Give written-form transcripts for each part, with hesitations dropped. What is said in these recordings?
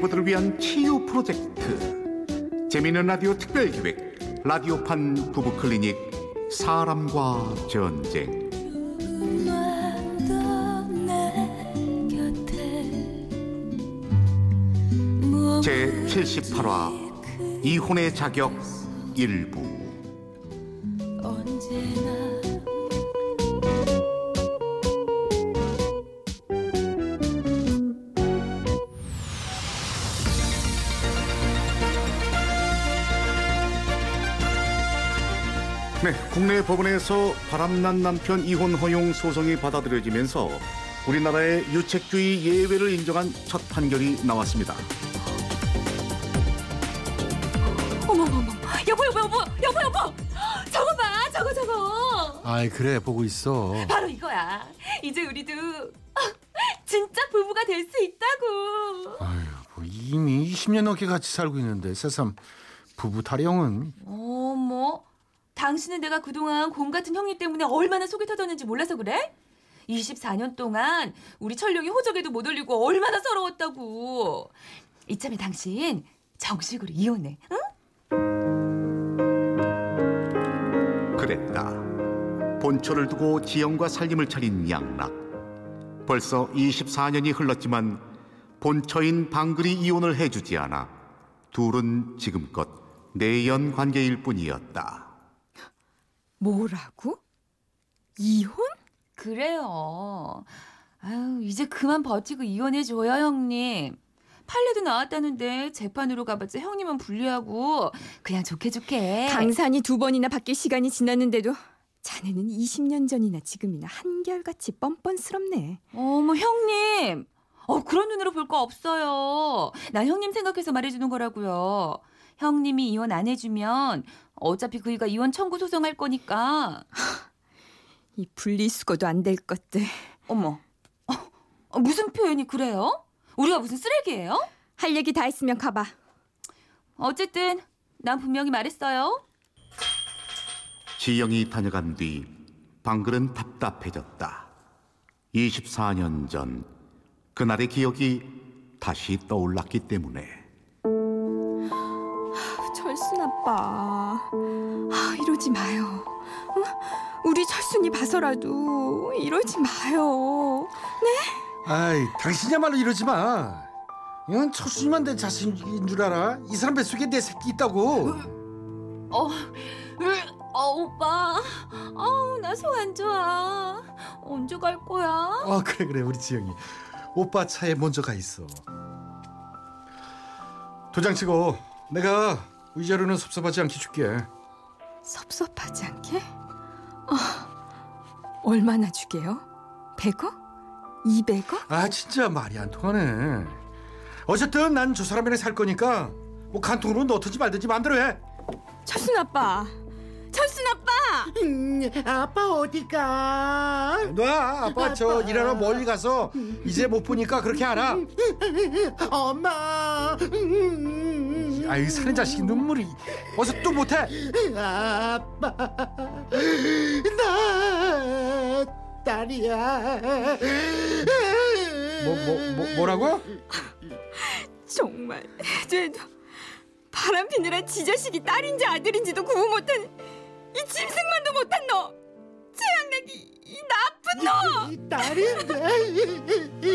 부부들을 위한 치유 프로젝트, 재미있는 라디오 특별기획 라디오판 부부 클리닉 사람과 전쟁. 제78화 이혼의 자격 일부. 네, 국내 법원에서 바람난 남편 이혼 허용 소송이 받아들여지면서 우리나라의 유책주의 예외를 인정한 첫 판결이 나왔습니다. 여보! 저거 봐, 저거! 아이, 그래, 보고 있어. 바로 이거야. 이제 우리도 진짜 부부가 될 수 있다고. 아유, 뭐 이미 20년 넘게 같이 살고 있는데 새삼 부부 타령은. 어머, 당신은 내가 그동안 곰 같은 형님 때문에 얼마나 속이 터졌는지 몰라서 그래? 24년 동안 우리 철룡이 호적에도 못 올리고 얼마나 서러웠다고. 이참에 당신 정식으로 이혼해, 응? 그랬다. 본초를 두고 지영과 살림을 차린 양락. 벌써 24년이 흘렀지만 본처인 방글이 이혼을 해주지 않아 둘은 지금껏 내연 관계일 뿐이었다. 뭐라고? 이혼? 그래요. 아유, 이제 그만 버티고 이혼해줘요, 형님. 판례도 나왔다는데 재판으로 가봤자 형님은 불리하고 그냥 좋게. 강산이 두 번이나 바뀔 시간이 지났는데도 자네는 20년 전이나 지금이나 한결같이 뻔뻔스럽네. 어머, 형님. 그런 눈으로 볼 거 없어요. 난 형님 생각해서 말해주는 거라고요. 형님이 이혼 안 해주면 어차피 그이가 이혼 청구 소송할 거니까. 이 분리수거도 안 될 것들. 어머, 무슨 표현이 그래요? 우리가 무슨 쓰레기예요? 할 얘기 다 했으면 가봐. 어쨌든 난 분명히 말했어요. 지영이 다녀간 뒤 방글은 답답해졌다. 24년 전 그날의 기억이 다시 떠올랐기 때문에. 철순 아빠, 이러지 마요. 응? 우리 철순이 봐서라도 이러지 마요. 네? 아이, 당신이야말로 이러지 마. 이건 철순이만 내 자식인 줄 알아? 이 사람 뱃속에 내 새끼 있다고. 오빠, 나 속 안 좋아. 언제 갈 거야? 그래, 우리 지영이. 오빠 차에 먼저 가 있어. 도장 치고 내가 위자료는 섭섭하지 않게 줄게. 섭섭하지 않게? 얼마나 주게요? 100억? 200억? 진짜 말이 안 통하네. 어쨌든 난 저 사람이랑 살 거니까 뭐 간통으로 넣든지 말든지 마음대로 해. 철순 아빠! 아빠 어디가? 놔, 아빠 저 일하러 멀리 가서 이제 못 보니까 그렇게 알아. 엄마. 사는 자식이 눈물이 어서 또 못해. 아빠, 나 딸이야. 뭐라고? 정말 죄도 바람피느라 지저식이 딸인지 아들인지도 구분 못한 이 짐승만도 못한 너, 최악나기 이 나쁜 너. 이 딸인데.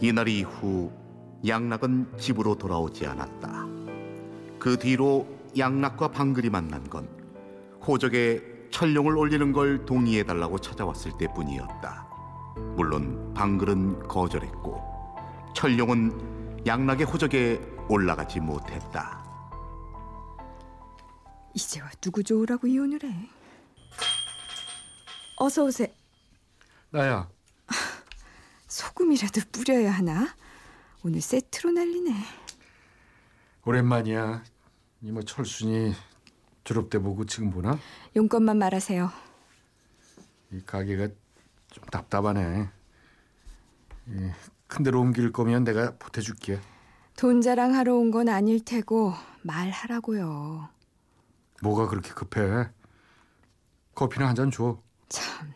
이날 이후 양락은 집으로 돌아오지 않았다. 그 뒤로 양락과 방글이 만난 건 호적에 철룡을 올리는 걸 동의해달라고 찾아왔을 때뿐이었다. 물론 방글은 거절했고 철룡은 양락의 호적에 올라가지 못했다. 이제와 누구 좋으라고 이혼을 해. 어서 오세요. 나야. 소금이라도 뿌려야 하나? 오늘 세트로 날리네. 오랜만이야. 이모 철순이 졸업 때 보고 지금 보나? 용건만 말하세요. 이 가게가 좀 답답하네. 큰 데로 옮길 거면 내가 보태줄게. 돈 자랑하러 온 건 아닐 테고 말하라고요. 뭐가 그렇게 급해? 커피나 한 잔 줘. 참,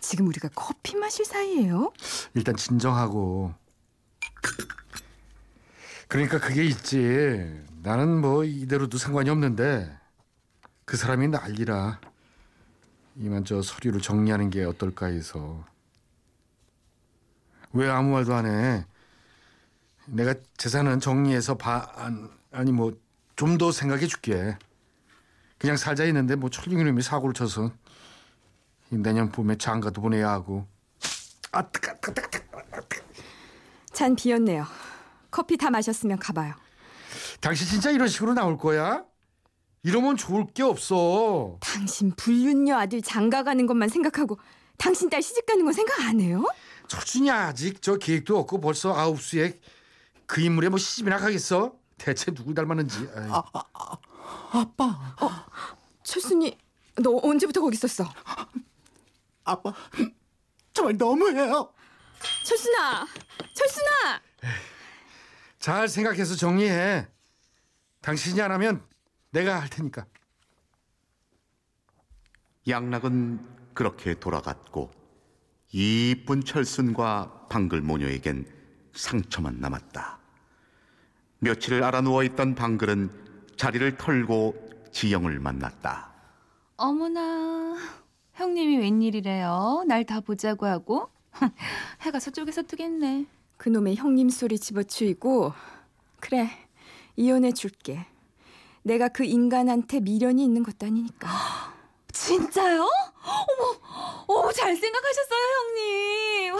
지금 우리가 커피 마실 사이예요? 일단 진정하고. 그러니까 그게 있지. 나는 뭐 이대로도 상관이 없는데 그 사람이 난리라 이만 저 서류를 정리하는 게 어떨까 해서. 왜 아무 말도 안 해? 내가 재산은 정리해서 아니 뭐 좀 더 생각해 줄게. 그냥 살자 했는데 뭐 철룡이 놈이 사고를 쳐서 내년 봄에 장가도 보내야 하고. 아 뜨거 뜨거 뜨거. 잔 비었네요. 커피 다 마셨으면 가봐요. 당신 진짜 이런 식으로 나올 거야? 이러면 좋을 게 없어. 당신 불륜녀 아들 장가가는 것만 생각하고 당신 딸 시집가는 건 생각 안 해요? 철준이 아직 저 계획도 없고 벌써 9시에 그 인물에 뭐 시집이나 가겠어? 대체 누굴 닮았는지. 아빠. 철순이 너 언제부터 거기 있었어? 아빠 정말 너무해요. 철순아. 잘 생각해서 정리해. 당신이 안 하면 내가 할 테니까. 양락은 그렇게 돌아갔고 이쁜 철순과 방글 모녀에겐 상처만 남았다. 며칠을 알아누워 있던 방글은 자리를 털고 지영을 만났다. 어머나, 형님이 웬일이래요? 날 다 보자고 하고? 해가 서쪽에서 뜨겠네. 그놈의 형님 소리 집어치우고. 그래, 이혼해 줄게. 내가 그 인간한테 미련이 있는 것도 아니니까. 진짜요? 어머, 잘 생각하셨어요, 형님.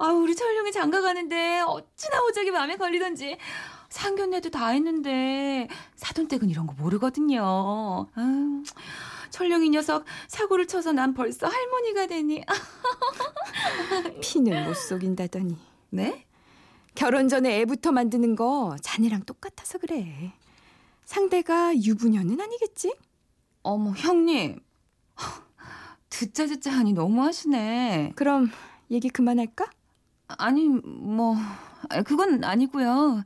아, 우리 철룡이 장가 가는데 어찌나 오작이 마음에 걸리던지. 상견례도 다 했는데 사돈댁은 이런 거 모르거든요. 아유, 철룡이 녀석 사고를 쳐서 난 벌써 할머니가 되니. 피는 못 속인다더니. 네? 결혼 전에 애부터 만드는 거 자네랑 똑같아서 그래. 상대가 유부녀는 아니겠지? 어머, 형님. 듣자 하니 너무하시네. 그럼 얘기 그만할까? 아니, 뭐 그건 아니고요.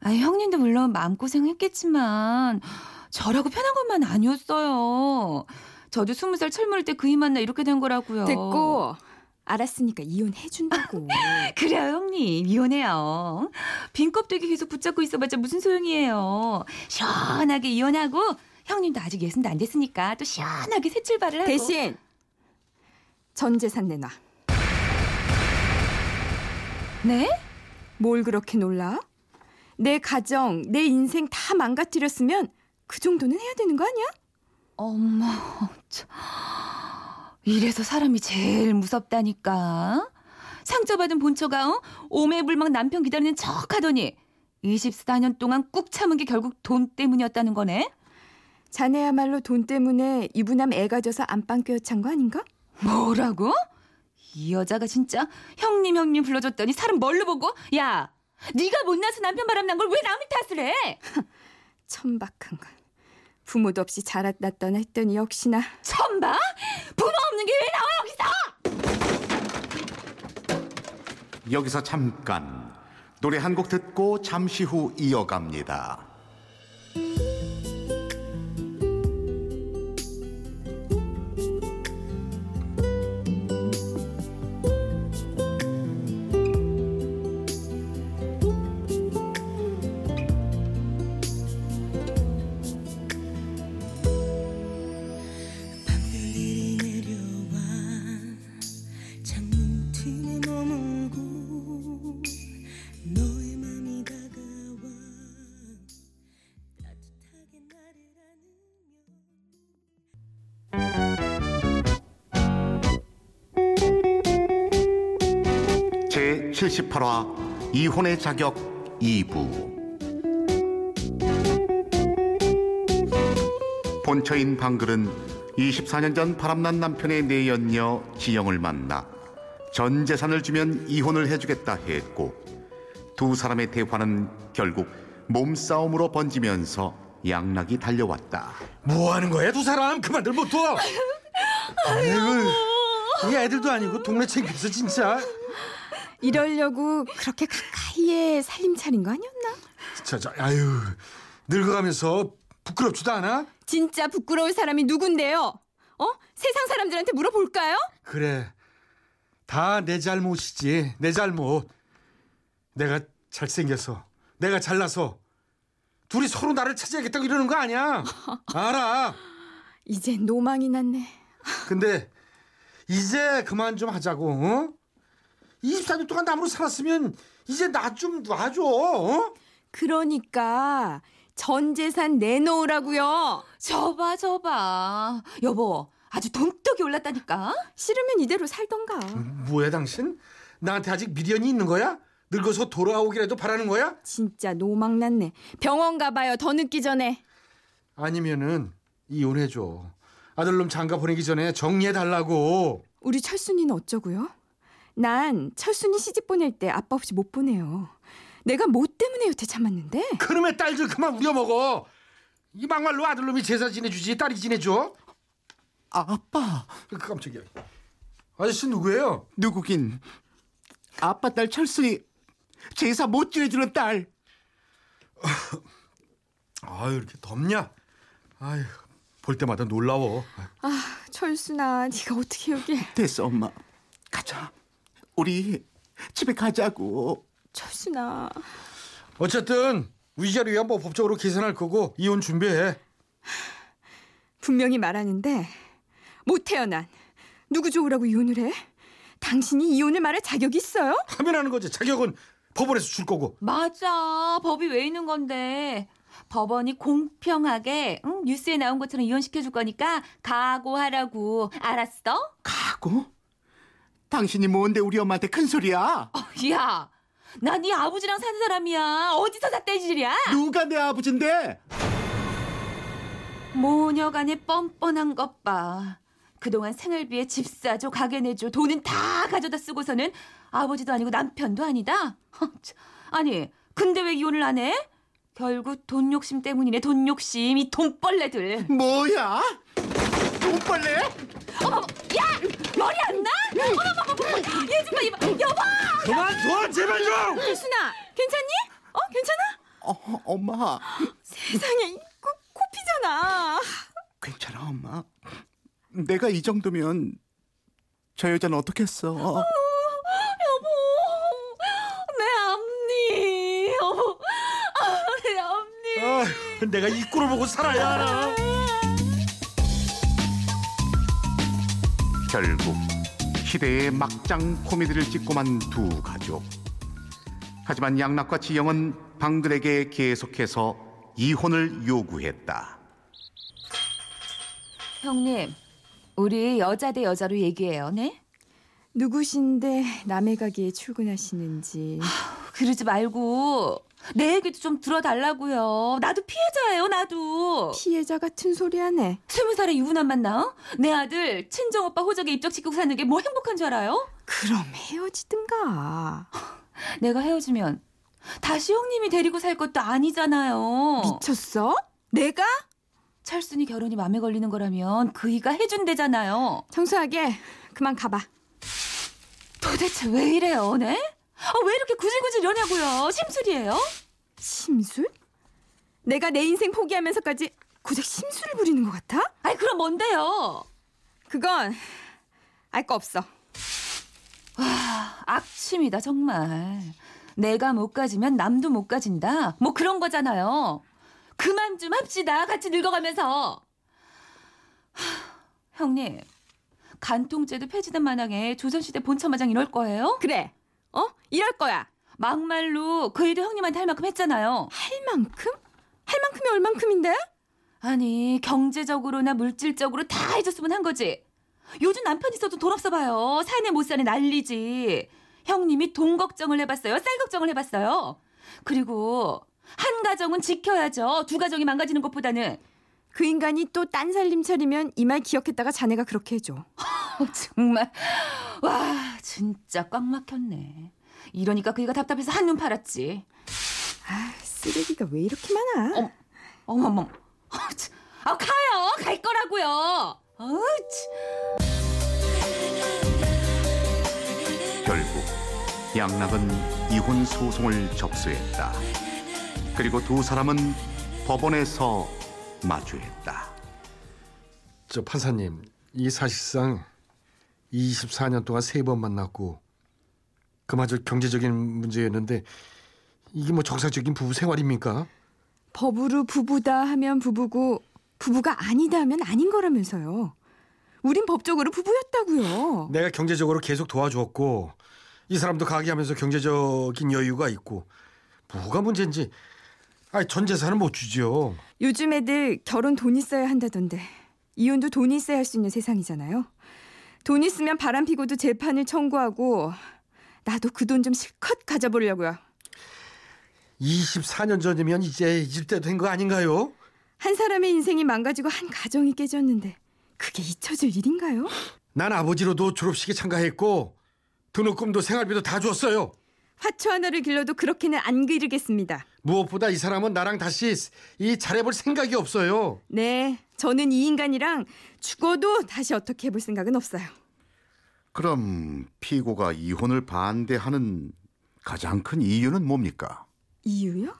아니, 형님도 물론 마음고생했겠지만 저라고 편한 것만 아니었어요. 저도 20살 젊을 때 그이 만나 이렇게 된 거라고요. 됐고, 알았으니까 이혼해준다고. 그래요, 형님. 이혼해요. 빈껍데기 계속 붙잡고 있어봤자 무슨 소용이에요. 시원하게 이혼하고 형님도 아직 60도 안 됐으니까 또 시원하게 새 출발을 하고. 대신 전 재산 내놔. 네? 뭘 그렇게 놀라? 내 가정, 내 인생 다 망가뜨렸으면 그 정도는 해야 되는 거 아니야? 어머, 이래서 사람이 제일 무섭다니까. 상처받은 본처가 오매불망 남편 기다리는 척하더니 24년 동안 꾹 참은 게 결국 돈 때문이었다는 거네. 자네야말로 돈 때문에 유부남 애가 져서 안방 꿰어찬 거 아닌가? 뭐라고? 이 여자가 진짜 형님 불러줬더니 사람 뭘로 보고? 야, 네가 못나서 남편 바람난 걸 왜 남이 탓을 해? 천박한 건. 부모도 없이 자랐던 했더니 역시나. 천박? 부모 없는 게 왜 나와 여기서? 여기서 잠깐 노래 한 곡 듣고 잠시 후 이어갑니다. 제78화 이혼의 자격 2부. 본처인 방글은 24년 전 바람난 남편의 내연녀 지영을 만나 전 재산을 주면 이혼을 해주겠다 했고, 두 사람의 대화는 결국 몸싸움으로 번지면서 양락이 달려왔다. 뭐하는 거야 두 사람? 그만들 못 둬. 아이고, 이 애들도 아니고 동네 챙겨서 진짜. 이러려고 그렇게 가까이에 살림 차린 거 아니었나? 아유, 늙어가면서 부끄럽지도 않아? 진짜 부끄러울 사람이 누군데요? 세상 사람들한테 물어볼까요? 그래, 다 내 잘못이지. 내 잘못. 내가 잘생겨서 내가 잘나서 둘이 서로 나를 차지하겠다고 이러는 거 아니야. 알아. 이제 노망이 났네. 근데 이제 그만 좀 하자고. 어? 24년 동안 남으로 살았으면 이제 나 좀 놔줘. 어? 그러니까 전 재산 내놓으라고요. 저봐 저봐. 여보 아주 돈독이 올랐다니까. 싫으면 이대로 살던가. 뭐야 당신? 나한테 아직 미련이 있는 거야? 늙어서 돌아오기라도 바라는 거야? 진짜 노망났네. 병원 가봐요. 더 늦기 전에. 아니면은 이혼해줘. 아들놈 장가 보내기 전에 정리해달라고. 우리 철순이는 어쩌고요? 난 철순이 시집 보낼 때 아빠 없이 못 보내요. 내가 뭐 때문에 여태 참았는데? 그놈의 딸들 그만 우려먹어. 이 막말로 아들놈이 제사 지내주지 딸이 지내줘? 아빠. 깜짝이야. 아저씨 누구예요? 누구긴. 아빠 딸 철순이 제사 못 지내주는 딸. 아유 이렇게 덥냐? 아유 볼 때마다 놀라워. 아 철순아 네가 어떻게 여기? 됐어 엄마. 가자. 우리 집에 가자고. 철순아. 어쨌든 위자료 위한 법 법적으로 계산할 거고 이혼 준비해. 분명히 말하는데 못 태어난 누구 좋으라고 이혼을 해? 당신이 이혼을 말할 자격이 있어요? 하면 하는 거지. 자격은 법원에서 줄 거고. 맞아. 법이 왜 있는 건데. 법원이 공평하게 응? 뉴스에 나온 것처럼 이혼시켜줄 거니까 각오하라고. 알았어? 각오? 당신이 뭔데 우리 엄마한테 큰 소리야? 야, 나 네 아버지랑 산 사람이야. 어디서 삿대질이야? 누가 내 아버지인데? 모녀간의 뻔뻔한 것 봐. 그동안 생활비에 집 사줘, 가게 내줘, 돈은 다 가져다 쓰고서는 아버지도 아니고 남편도 아니다? 아니, 근데 왜 이혼을 안 해? 결국 돈 욕심 때문이네, 돈 욕심. 이 돈벌레들. 뭐야? 돈벌레? 어머머, 야! 열이 안 나? 어머머머, 얘 좀 봐, 이봐. 여보! 그만 둬, 제발 좀! 유순아, 괜찮니? 어, 괜찮아? 엄마. 세상에, 코피잖아. 괜찮아, 엄마. 내가 이 정도면 저 여자는 어떻겠어? 여보, 내 앞니, 여보, 내 앞니. 내가 이 꼴을 보고 살아야 하나? 결국 시대의 막장 코미디를 찍고 만 두 가족. 하지만 양락과 지영은 방들에게 계속해서 이혼을 요구했다. 형님. 우리 여자 대 여자로 얘기해요, 네? 누구신데 남의 가게에 출근하시는지. 아우, 그러지 말고 내 얘기도 좀 들어달라고요. 나도 피해자예요, 나도. 피해자 같은 소리 하네. 20살에 유부남 만나? 내 아들 친정오빠 호적에 입적시키고 사는 게 뭐 행복한 줄 알아요? 그럼 헤어지든가. 내가 헤어지면 다시 형님이 데리고 살 것도 아니잖아요. 미쳤어? 내가? 철순이 결혼이 마음에 걸리는 거라면 그이가 해준대잖아요. 청소하게. 그만 가봐. 도대체 왜 이래요, 네? 왜 이렇게 구질구질 이러냐고요. 심술이에요? 심술? 내가 내 인생 포기하면서까지 고작 심술을 부리는 것 같아? 아니 그럼 뭔데요? 그건 알 거 없어. 와, 악취미다 정말. 내가 못 가지면 남도 못 가진다. 뭐 그런 거잖아요. 그만 좀 합시다. 같이 늙어가면서. 형님, 간통죄도 폐지된 마당에 조선시대 본처마장 이럴 거예요? 그래. 이럴 거야. 막말로 그 일을 형님한테 할 만큼 했잖아요. 할 만큼? 할 만큼이 얼만큼인데? 아니, 경제적으로나 물질적으로 다 해줬으면 한 거지. 요즘 남편 있어도 돈 없어 봐요. 사내 못 사내 난리지. 형님이 돈 걱정을 해봤어요? 쌀 걱정을 해봤어요? 그리고 한 가정은 지켜야죠. 두 가정이 망가지는 것보다는. 그 인간이 또 딴 살림 차리면 이 말 기억했다가 자네가 그렇게 해줘. 정말. 와 진짜 꽉 막혔네. 이러니까 그이가 답답해서 한눈 팔았지. 아 쓰레기가 왜 이렇게 많아. 어머머. 가요. 갈 거라고요. 결국 양락은 이혼 소송을 접수했다. 그리고 두 사람은 법원에서 마주했다. 저 판사님, 이 사실상 24년 동안 세 번 만났고 그마저 경제적인 문제였는데 이게 뭐 정상적인 부부 생활입니까? 법으로 부부다 하면 부부고 부부가 아니다 하면 아닌 거라면서요. 우린 법적으로 부부였다고요. 내가 경제적으로 계속 도와주었고 이 사람도 가게 하면서 경제적인 여유가 있고 뭐가 문제인지. 아니, 전 재산은 못 주지요. 요즘 애들 결혼 돈 있어야 한다던데 이혼도 돈 있어야 할 수 있는 세상이잖아요. 돈 있으면 바람피고도 재판을 청구하고 나도 그 돈 좀 실컷 가져보려고요. 24년 전이면 이제 잊을 때 된 거 아닌가요? 한 사람의 인생이 망가지고 한 가정이 깨졌는데 그게 잊혀질 일인가요? 난 아버지로도 졸업식에 참가했고 등록금도 생활비도 다 줬어요. 화초 하나를 길러도 그렇게는 안 기르겠습니다. 무엇보다 이 사람은 나랑 다시 잘해볼 생각이 없어요. 네, 저는 이 인간이랑 죽어도 다시 어떻게 해볼 생각은 없어요. 그럼 피고가 이혼을 반대하는 가장 큰 이유는 뭡니까? 이유요?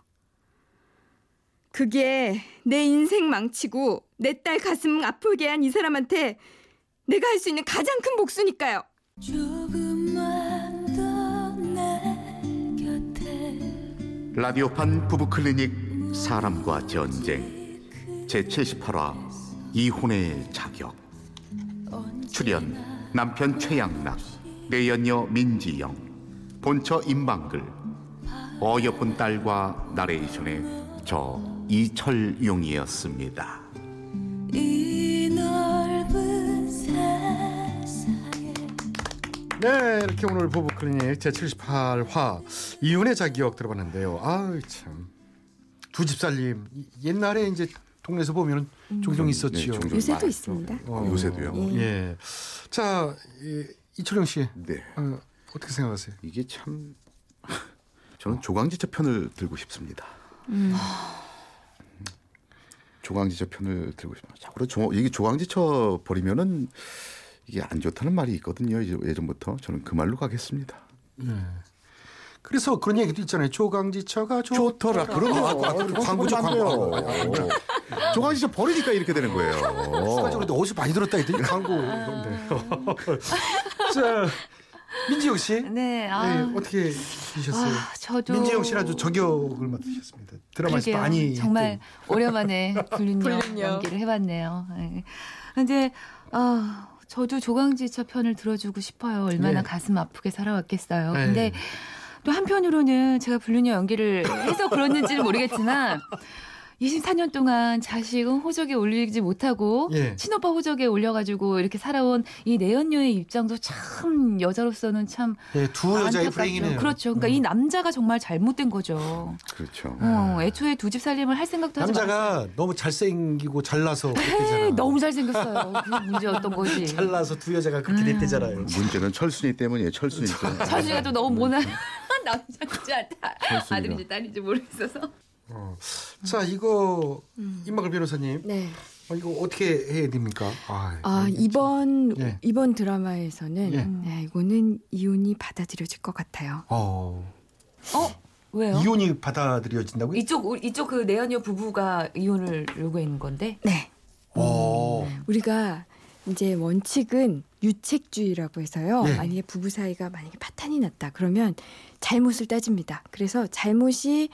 그게 내 인생 망치고 내 딸 가슴 아프게 한 이 사람한테 내가 할 수 있는 가장 큰 복수니까요. 조금만 더 내 곁에. 라디오판 부부 클리닉 사람과 전쟁 제78화 이혼의 자격. 출연 남편 최양락, 내연녀 민지영, 본처 임방글, 어여쁜 딸과 나레이션의 저 이철용이었습니다. 이 넓은 세상에. 네, 이렇게 오늘 부부 클리닉 제78화 이혼의 자격 들어봤는데요. 아, 참. 두 집살림 옛날에 이제 동네에서 보면 종종 있었지요. 네, 종종 요새도 많았죠. 있습니다. 요새도요. 예. 자, 이철용 씨, 네. 어떻게 생각하세요? 이게 참 저는 조강지처 편을 들고 싶습니다. 조강지처 편을 들고 싶습니다. 자꾸 이게 조강지처 버리면은 이게 안 좋다는 말이 있거든요. 예전부터 저는 그 말로 가겠습니다. 네. 그래서 그런 얘기도 있잖아요. 조강지처가 좋더라. 그런 거 광고죠, 광고. 조강지처 버리니까 이렇게 되는 거예요. 추가적으로 어디서 많이 들었다 했더니 광고 그런데요. 자. 민지영 씨, 네, 어떻게 보셨어요? 저도 민지영 씨랑 아주 저격을 맡으셨습니다. 드라마에서 많이 정말 했던. 오랜만에 불륜녀 연기를 해봤네요. 그런데 저도 조강지처 편을 들어주고 싶어요. 얼마나 네. 가슴 아프게 살아왔겠어요. 근데 또 한편으로는 제가 불륜녀 연기를 해서 그랬는지는 모르겠지만 24년 동안 자식은 호적에 올리지 못하고 친오빠 호적에 올려가지고 이렇게 살아온 이 내연녀의 입장도 참 여자로서는 참 두 여자의 불행이네요. 그렇죠. 그러니까 이 남자가 정말 잘못된 거죠. 그렇죠. 애초에 두 집 살림을 할 생각도 하지 말았어요. 남자가 너무 잘생기고 잘나서 그렇게잖아요. 너무 잘생겼어요. 그게 문제였던 거지. 잘나서 두 여자가 그렇게 됐대잖아요. 문제는 철순이 때문이에요. 철순이 때문에. 철순이가 또 너무 모난 남자인지 아들인지 딸인지 모르겠어서. 자, 이거 임박을 변호사님, 네. 이거 어떻게 해야 됩니까? 이번 드라마에서는 네, 이거는 이혼이 받아들여질 것 같아요. 왜요? 이혼이 받아들여진다고요? 이쪽 그 내연녀 부부가 이혼을 요구하는 건데. 네. 우리가 이제 원칙은 유책주의라고 해서요. 네. 만약에 부부 사이가 만약에 파탄이 났다 그러면 잘못을 따집니다. 그래서 잘못이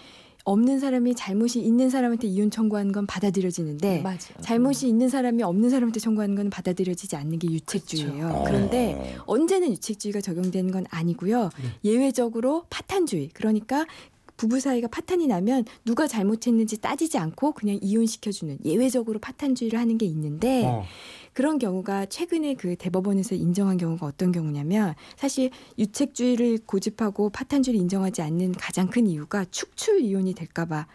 없는 사람이 잘못이 있는 사람한테 이혼 청구하는 건 받아들여지는데 맞아요. 잘못이 있는 사람이 없는 사람한테 청구하는 건 받아들여지지 않는 게 유책주의예요. 그렇죠. 그런데 언제나 유책주의가 적용되는 건 아니고요. 예외적으로 파탄주의. 그러니까 부부 사이가 파탄이 나면 누가 잘못했는지 따지지 않고 그냥 이혼시켜주는 예외적으로 파탄주의를 하는 게 있는데 그런 경우가 최근에 그 대법원에서 인정한 경우가 어떤 경우냐면 사실 유책주의를 고집하고 파탄주의를 인정하지 않는 가장 큰 이유가 축출 이혼이 될까 봐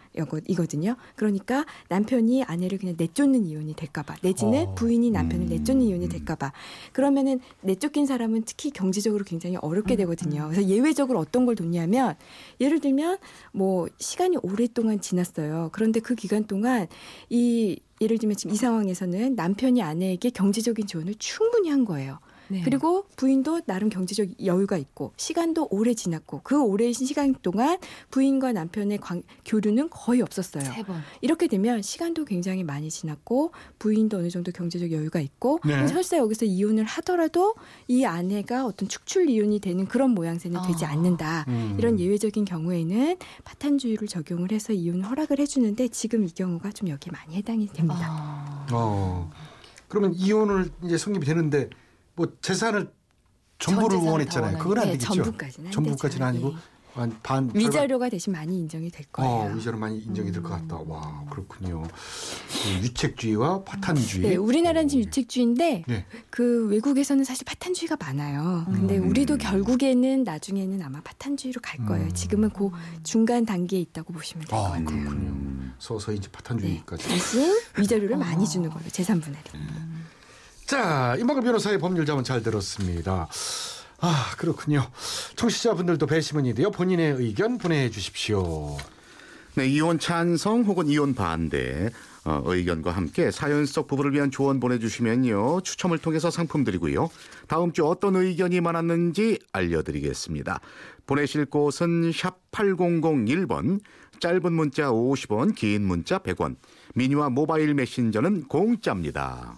이거든요. 그러니까 남편이 아내를 그냥 내쫓는 이혼이 될까 봐 내지는 부인이 남편을 내쫓는 이혼이 될까 봐 그러면은 내쫓긴 사람은 특히 경제적으로 굉장히 어렵게 되거든요. 그래서 예외적으로 어떤 걸 뒀냐면 예를 들면 뭐 시간이 오랫동안 지났어요. 그런데 그 기간 동안 예를 들면 지금 이 상황에서는 남편이 아내에게 경제적인 지원을 충분히 한 거예요. 네. 그리고 부인도 나름 경제적 여유가 있고 시간도 오래 지났고 그 오랜 시간 동안 부인과 남편의 교류는 거의 없었어요. 3번. 이렇게 되면 시간도 굉장히 많이 지났고 부인도 어느 정도 경제적 여유가 있고 네. 설사 여기서 이혼을 하더라도 이 아내가 어떤 축출 이혼이 되는 그런 모양새는 되지 않는다. 이런 예외적인 경우에는 파탄주의를 적용을 해서 이혼 허락을 해주는데 지금 이 경우가 좀 여기에 많이 해당이 됩니다. 그러면 이혼을 이제 성립이 되는데 뭐 재산을 전부를 원했잖아요. 그건 안 되겠죠. 전부까지는 아니고 반 위자료가 대신 많이 인정이 될 거예요. 위자료 많이 인정이 될 것 같다. 와, 그렇군요. 유책주의와 파탄주의. 네, 우리나라는 지금 유책주의인데 네. 그 외국에서는 사실 파탄주의가 많아요. 근데 우리도 결국에는 나중에는 아마 파탄주의로 갈 거예요. 지금은 그 중간 단계에 있다고 보시면 될 것 같아요. 그렇군요. 서서히 이제 파탄주의까지. 네, 대신 위자료를 많이 주는 거예요. 재산 분할이. 자, 임박근 변호사의 법률 자문 잘 들었습니다. 그렇군요. 청취자분들도 배심원인데요. 본인의 의견 보내주십시오. 네, 이혼 찬성 혹은 이혼 반대 의견과 함께 사연 속 부부를 위한 조언 보내주시면요. 추첨을 통해서 상품 드리고요. 다음 주 어떤 의견이 많았는지 알려드리겠습니다. 보내실 곳은 샵 8001번, 짧은 문자 50원, 긴 문자 100원, 미니와 모바일 메신저는 공짜입니다.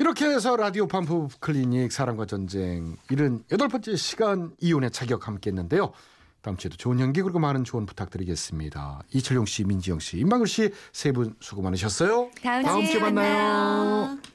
이렇게 해서 라디오판 부부 클리닉 사람과 전쟁 78번째 시간 이혼의 자격 함께 했는데요. 다음 주에도 좋은 연기 그리고 많은 조언 부탁드리겠습니다. 이철용 씨, 민지영 씨, 임방울 씨 세 분 수고 많으셨어요. 다음 주에 만나요.